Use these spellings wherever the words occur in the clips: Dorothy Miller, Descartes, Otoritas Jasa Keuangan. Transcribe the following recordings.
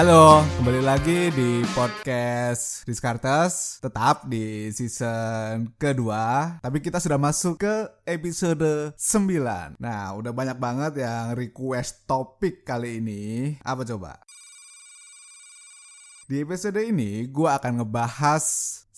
Halo, kembali lagi di podcast Descartes, tetap di season kedua. Tapi kita sudah masuk ke episode 9. Nah, udah banyak banget yang request topik kali ini. Apa coba? Di episode ini, gue akan ngebahas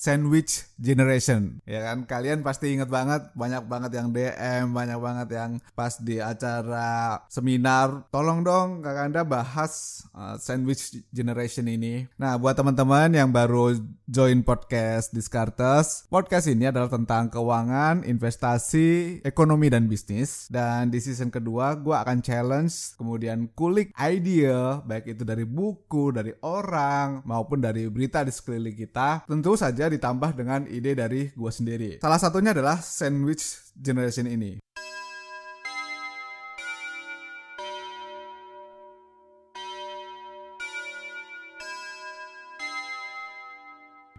sandwich generation. Ya kan, kalian pasti inget banget, banyak banget yang DM, banyak banget yang pas di acara seminar, tolong dong kakak Anda bahas sandwich generation ini. Nah, buat teman-teman yang baru join podcast Descartes, podcast ini adalah tentang keuangan, investasi, ekonomi, dan bisnis. Dan di season kedua, gue akan challenge, kemudian kulik idea, baik itu dari buku, dari orang, maupun dari berita di sekeliling kita, tentu saja ditambah dengan ide dari gue sendiri. Salah satunya adalah sandwich generation ini.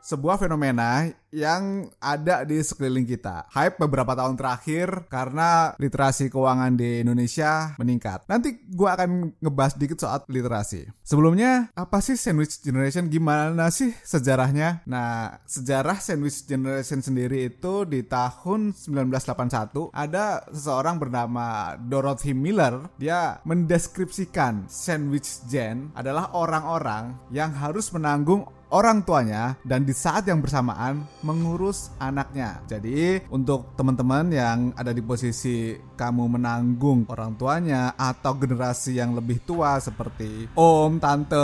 Sebuah fenomena yang ada di sekeliling kita. Hype beberapa tahun terakhir karena literasi keuangan di Indonesia meningkat. Nanti gue akan ngebahas dikit soal literasi. Sebelumnya, apa sih sandwich generation? Gimana sih sejarahnya? Nah, sejarah sandwich generation sendiri itu di tahun 1981 ada seseorang bernama Dorothy Miller. Dia mendeskripsikan sandwich gen adalah orang-orang yang harus menanggung orang tuanya dan di saat yang bersamaan mengurus anaknya. Jadi untuk teman-teman yang ada di posisi kamu menanggung orang tuanya atau generasi yang lebih tua seperti om, tante,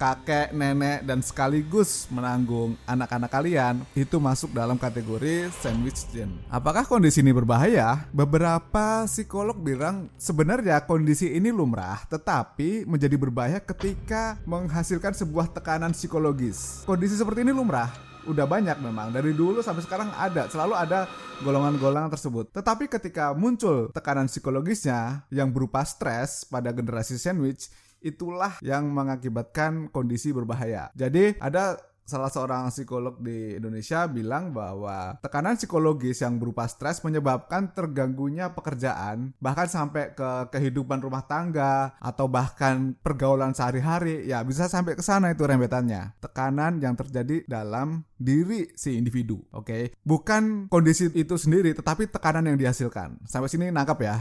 kakek, nenek dan sekaligus menanggung anak-anak kalian, itu masuk dalam kategori sandwich gen. Apakah kondisi ini berbahaya? Beberapa psikolog bilang sebenarnya kondisi ini lumrah, tetapi menjadi berbahaya ketika menghasilkan sebuah tekanan psikologis. Kondisi seperti ini lumrah, udah banyak memang, dari dulu sampai sekarang ada, selalu ada golongan-golongan tersebut. Tetapi ketika muncul tekanan psikologisnya yang berupa stres pada generasi sandwich, itulah yang mengakibatkan kondisi berbahaya. Jadi ada salah seorang psikolog di Indonesia bilang bahwa tekanan psikologis yang berupa stres menyebabkan terganggunya pekerjaan, bahkan sampai ke kehidupan rumah tangga atau bahkan pergaulan sehari-hari. Ya, bisa sampai ke sana itu rembetannya. Tekanan yang terjadi dalam diri si individu, oke? Bukan kondisi itu sendiri, tetapi tekanan yang dihasilkan. Sampai sini nangkap ya?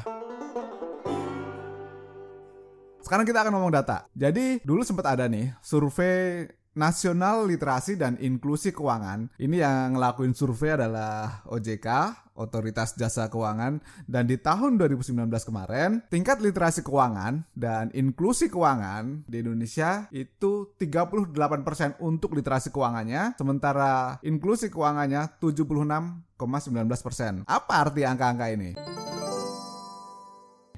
Sekarang kita akan ngomong data. Jadi, dulu sempat ada nih survei Nasional Literasi dan Inklusi Keuangan. Ini yang ngelakuin survei adalah OJK, Otoritas Jasa Keuangan, dan di tahun 2019 kemarin tingkat literasi keuangan dan inklusi keuangan di Indonesia itu 38% untuk literasi keuangannya, sementara inklusi keuangannya 76,19%. Apa arti angka-angka ini?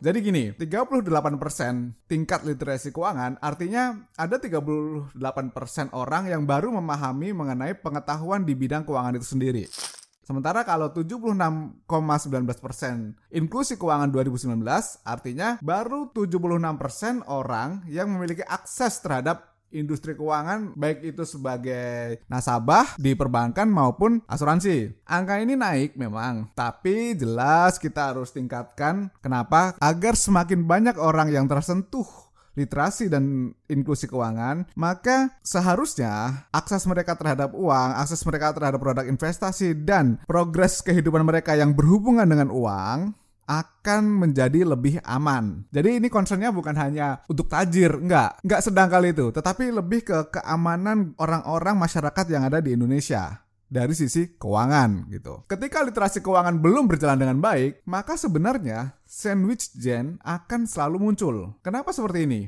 Jadi gini, 38% tingkat literasi keuangan artinya ada 38% orang yang baru memahami mengenai pengetahuan di bidang keuangan itu sendiri. Sementara kalau 76,19% inklusi keuangan 2019 artinya baru 76% orang yang memiliki akses terhadap industri keuangan, baik itu sebagai nasabah di perbankan maupun asuransi. Angka ini naik memang, tapi jelas kita harus tingkatkan. Kenapa? Agar semakin banyak orang yang tersentuh literasi dan inklusi keuangan, maka seharusnya akses mereka terhadap uang, akses mereka terhadap produk investasi, dan progres kehidupan mereka yang berhubungan dengan uang akan menjadi lebih aman. Jadi ini concernnya bukan hanya untuk tajir, enggak sedangkal itu, tetapi lebih ke keamanan orang-orang masyarakat yang ada di Indonesia dari sisi keuangan gitu. Ketika literasi keuangan belum berjalan dengan baik, maka sebenarnya sandwich gen akan selalu muncul. Kenapa seperti ini?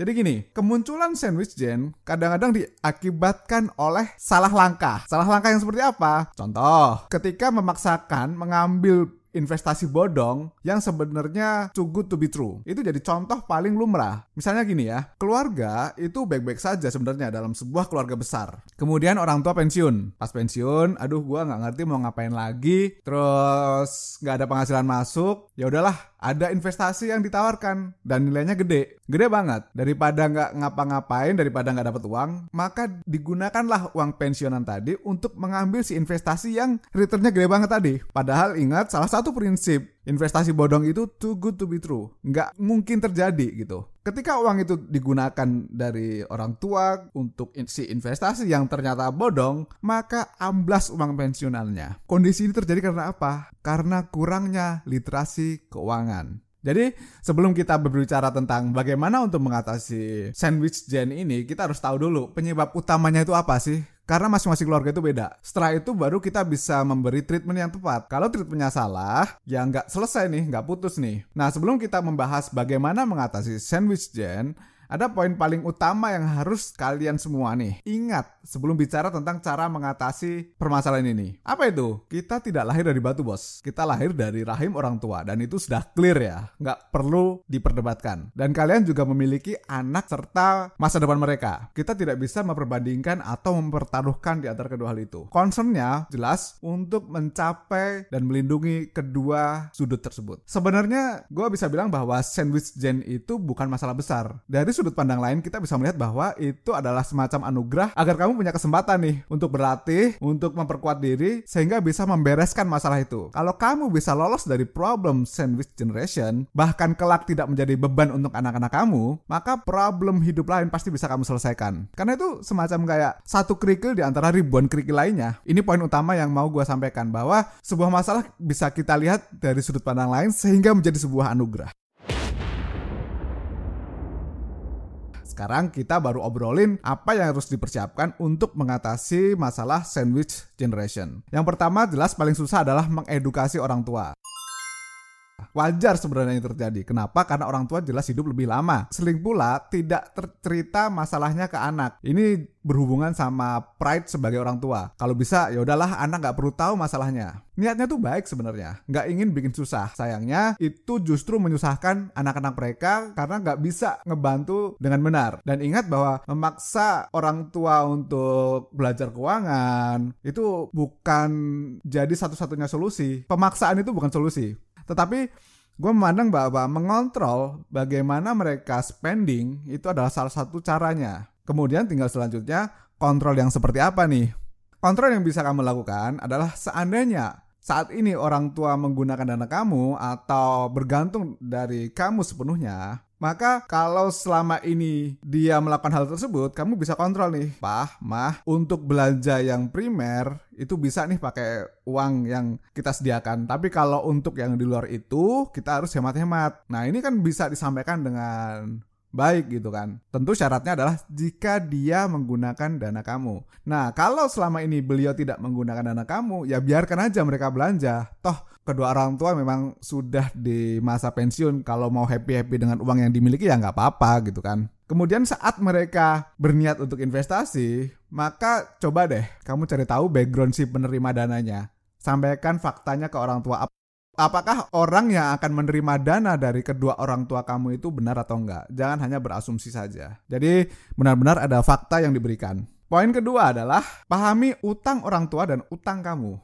Jadi gini, kemunculan sandwich gen kadang-kadang diakibatkan oleh salah langkah. Salah langkah yang seperti apa? Contoh, ketika memaksakan mengambil investasi bodong yang sebenarnya too good to be true. Itu jadi contoh paling lumrah. Misalnya gini ya, keluarga itu baik-baik saja sebenarnya dalam sebuah keluarga besar. Kemudian orang tua pensiun. Pas pensiun, aduh gua gak ngerti mau ngapain lagi, terus gak ada penghasilan masuk, ya udahlah. Ada investasi yang ditawarkan dan nilainya gede banget. Daripada nggak ngapa-ngapain, daripada nggak dapat uang, maka digunakanlah uang pensiunan tadi untuk mengambil si investasi yang returnnya gede banget tadi. Padahal ingat, salah satu prinsip Investasi bodong itu too good to be true. Nggak mungkin terjadi gitu. Ketika uang itu digunakan dari orang tua untuk si investasi yang ternyata bodong, maka amblas uang pensiunannya. Kondisi ini terjadi karena apa? Karena kurangnya literasi keuangan. Jadi sebelum kita berbicara tentang bagaimana untuk mengatasi sandwich gen ini, kita harus tahu dulu penyebab utamanya itu apa sih? Karena masing-masing keluarga itu beda. Setelah itu baru kita bisa memberi treatment yang tepat. Kalau treatmentnya salah, ya nggak selesai nih, nggak putus nih. Nah sebelum kita membahas bagaimana mengatasi sandwich gen, ada poin paling utama yang harus kalian semua nih ingat sebelum bicara tentang cara mengatasi permasalahan ini. Apa itu? Kita tidak lahir dari batu, bos. Kita lahir dari rahim orang tua. Dan itu sudah clear ya. Nggak perlu diperdebatkan. Dan kalian juga memiliki anak serta masa depan mereka. Kita tidak bisa memperbandingkan atau mempertaruhkan di antara kedua hal itu. Concernnya jelas untuk mencapai dan melindungi kedua sudut tersebut. Sebenarnya gue bisa bilang bahwa sandwich gen itu bukan masalah besar. Dari sudut pandang lain kita bisa melihat bahwa itu adalah semacam anugerah agar kamu punya kesempatan nih untuk berlatih, untuk memperkuat diri sehingga bisa membereskan masalah itu. Kalau kamu bisa lolos dari problem sandwich generation, bahkan kelak tidak menjadi beban untuk anak-anak kamu, maka problem hidup lain pasti bisa kamu selesaikan. Karena itu semacam kayak satu kerikil di antara ribuan kerikil lainnya. Ini poin utama yang mau gue sampaikan, bahwa sebuah masalah bisa kita lihat dari sudut pandang lain sehingga menjadi sebuah anugerah. Sekarang kita baru obrolin apa yang harus dipersiapkan untuk mengatasi masalah sandwich generation. Yang pertama jelas paling susah adalah mengedukasi orang tua. Wajar sebenarnya yang terjadi. Kenapa? Karena orang tua jelas hidup lebih lama. Sering pula tidak tercerita masalahnya ke anak. Ini berhubungan sama pride sebagai orang tua. Kalau bisa ya udahlah, anak nggak perlu tahu masalahnya. Niatnya tuh baik sebenarnya, nggak ingin bikin susah. Sayangnya itu justru menyusahkan anak-anak mereka karena nggak bisa ngebantu dengan benar. Dan ingat bahwa memaksa orang tua untuk belajar keuangan itu bukan jadi satu-satunya solusi. Pemaksaan itu bukan solusi. Tetapi gue memandang bahwa mengontrol bagaimana mereka spending itu adalah salah satu caranya. Kemudian tinggal selanjutnya, kontrol yang seperti apa nih? Kontrol yang bisa kamu lakukan adalah seandainya saat ini orang tua menggunakan dana kamu atau bergantung dari kamu sepenuhnya, maka kalau selama ini dia melakukan hal tersebut, kamu bisa kontrol nih. Pak, mah, untuk belanja yang primer, itu bisa nih pakai uang yang kita sediakan. Tapi kalau untuk yang di luar itu, kita harus hemat-hemat. Nah, ini kan bisa disampaikan dengan baik gitu kan. Tentu syaratnya adalah jika dia menggunakan dana kamu. Nah, kalau selama ini beliau tidak menggunakan dana kamu, ya biarkan aja mereka belanja. Toh kedua orang tua memang sudah di masa pensiun. Kalau mau happy-happy dengan uang yang dimiliki ya nggak apa-apa gitu kan. Kemudian saat mereka berniat untuk investasi, maka coba deh kamu cari tahu background si penerima dananya. Sampaikan faktanya ke orang tua. Apakah orang yang akan menerima dana dari kedua orang tua kamu itu benar atau enggak? Jangan hanya berasumsi saja. Jadi benar-benar ada fakta yang diberikan. Poin kedua adalah pahami utang orang tua dan utang kamu.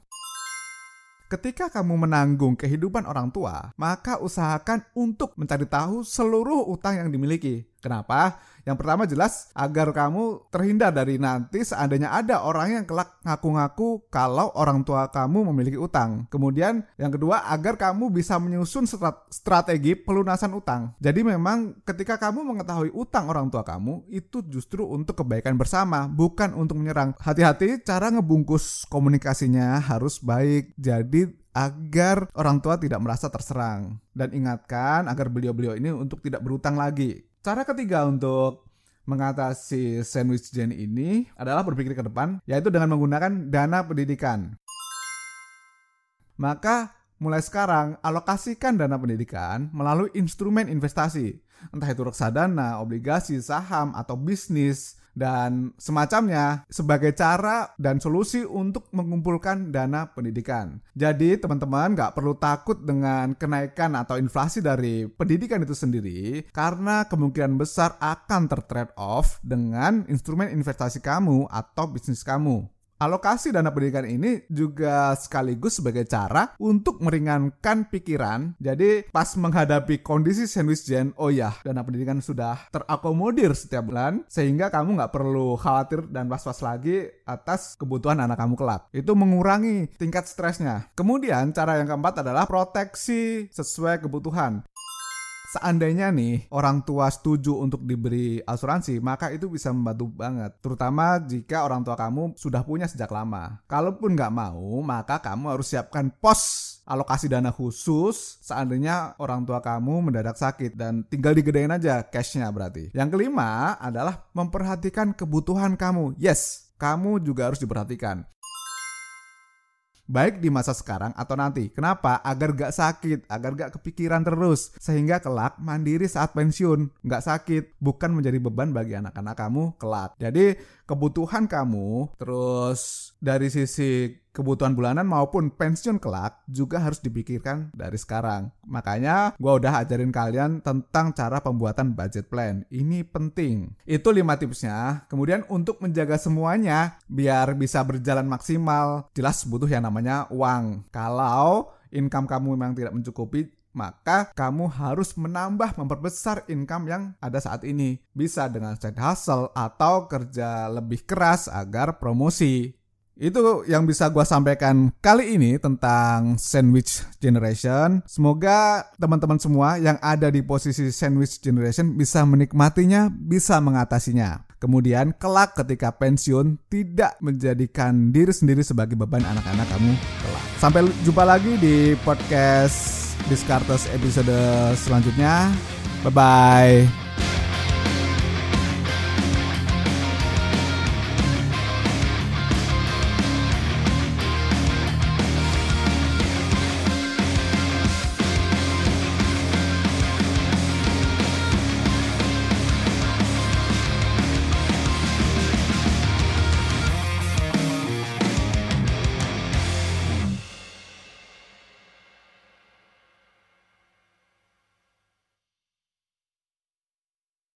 Ketika kamu menanggung kehidupan orang tua, maka usahakan untuk mencari tahu seluruh utang yang dimiliki. Kenapa? Yang pertama jelas agar kamu terhindar dari nanti seandainya ada orang yang kelak ngaku-ngaku kalau orang tua kamu memiliki utang. Kemudian yang kedua agar kamu bisa menyusun strategi pelunasan utang. Jadi memang ketika kamu mengetahui utang orang tua kamu itu justru untuk kebaikan bersama, bukan untuk menyerang. Hati-hati cara ngebungkus komunikasinya harus baik. Jadi agar orang tua tidak merasa terserang. Dan ingatkan agar beliau-beliau ini untuk tidak berutang lagi. Cara ketiga untuk mengatasi sandwich gen ini adalah berpikir ke depan, yaitu dengan menggunakan dana pendidikan. Maka mulai sekarang alokasikan dana pendidikan melalui instrumen investasi, entah itu reksadana, obligasi, saham, atau bisnis, dan semacamnya sebagai cara dan solusi untuk mengumpulkan dana pendidikan. Jadi teman-teman nggak perlu takut dengan kenaikan atau inflasi dari pendidikan itu sendiri, karena kemungkinan besar akan ter-trade off dengan instrumen investasi kamu atau bisnis kamu. Alokasi dana pendidikan ini juga sekaligus sebagai cara untuk meringankan pikiran. Jadi pas menghadapi kondisi sandwich gen, oh ya, dana pendidikan sudah terakomodir setiap bulan, sehingga kamu nggak perlu khawatir dan was-was lagi atas kebutuhan anak kamu kelak. Itu mengurangi tingkat stresnya. Kemudian cara yang keempat adalah proteksi sesuai kebutuhan. Seandainya nih orang tua setuju untuk diberi asuransi, maka itu bisa membantu banget. Terutama jika orang tua kamu sudah punya sejak lama. Kalaupun nggak mau, maka kamu harus siapkan pos alokasi dana khusus seandainya orang tua kamu mendadak sakit. Dan tinggal digedein aja cashnya berarti. Yang kelima adalah memperhatikan kebutuhan kamu. Yes, kamu juga harus diperhatikan. Baik di masa sekarang atau nanti. Kenapa? Agar gak sakit, agar gak kepikiran terus. Sehingga kelak mandiri saat pensiun, gak sakit, bukan menjadi beban bagi anak-anak kamu kelak. Jadi kebutuhan kamu, terus dari sisi kebutuhan bulanan maupun pensiun kelak juga harus dipikirkan dari sekarang. Makanya gue udah ajarin kalian tentang cara pembuatan budget plan. Ini penting. Itu 5 tipsnya. Kemudian untuk menjaga semuanya biar bisa berjalan maksimal, jelas butuh yang namanya uang. Kalau income kamu memang tidak mencukupi, maka kamu harus menambah, memperbesar income yang ada saat ini. Bisa dengan side hustle atau kerja lebih keras agar promosi. Itu yang bisa gue sampaikan kali ini tentang sandwich generation. Semoga teman-teman semua yang ada di posisi sandwich generation bisa menikmatinya, bisa mengatasinya. Kemudian kelak ketika pensiun tidak menjadikan diri sendiri sebagai beban anak-anak kamu kelak. Sampai jumpa lagi di podcast Descartes episode selanjutnya. Bye-bye.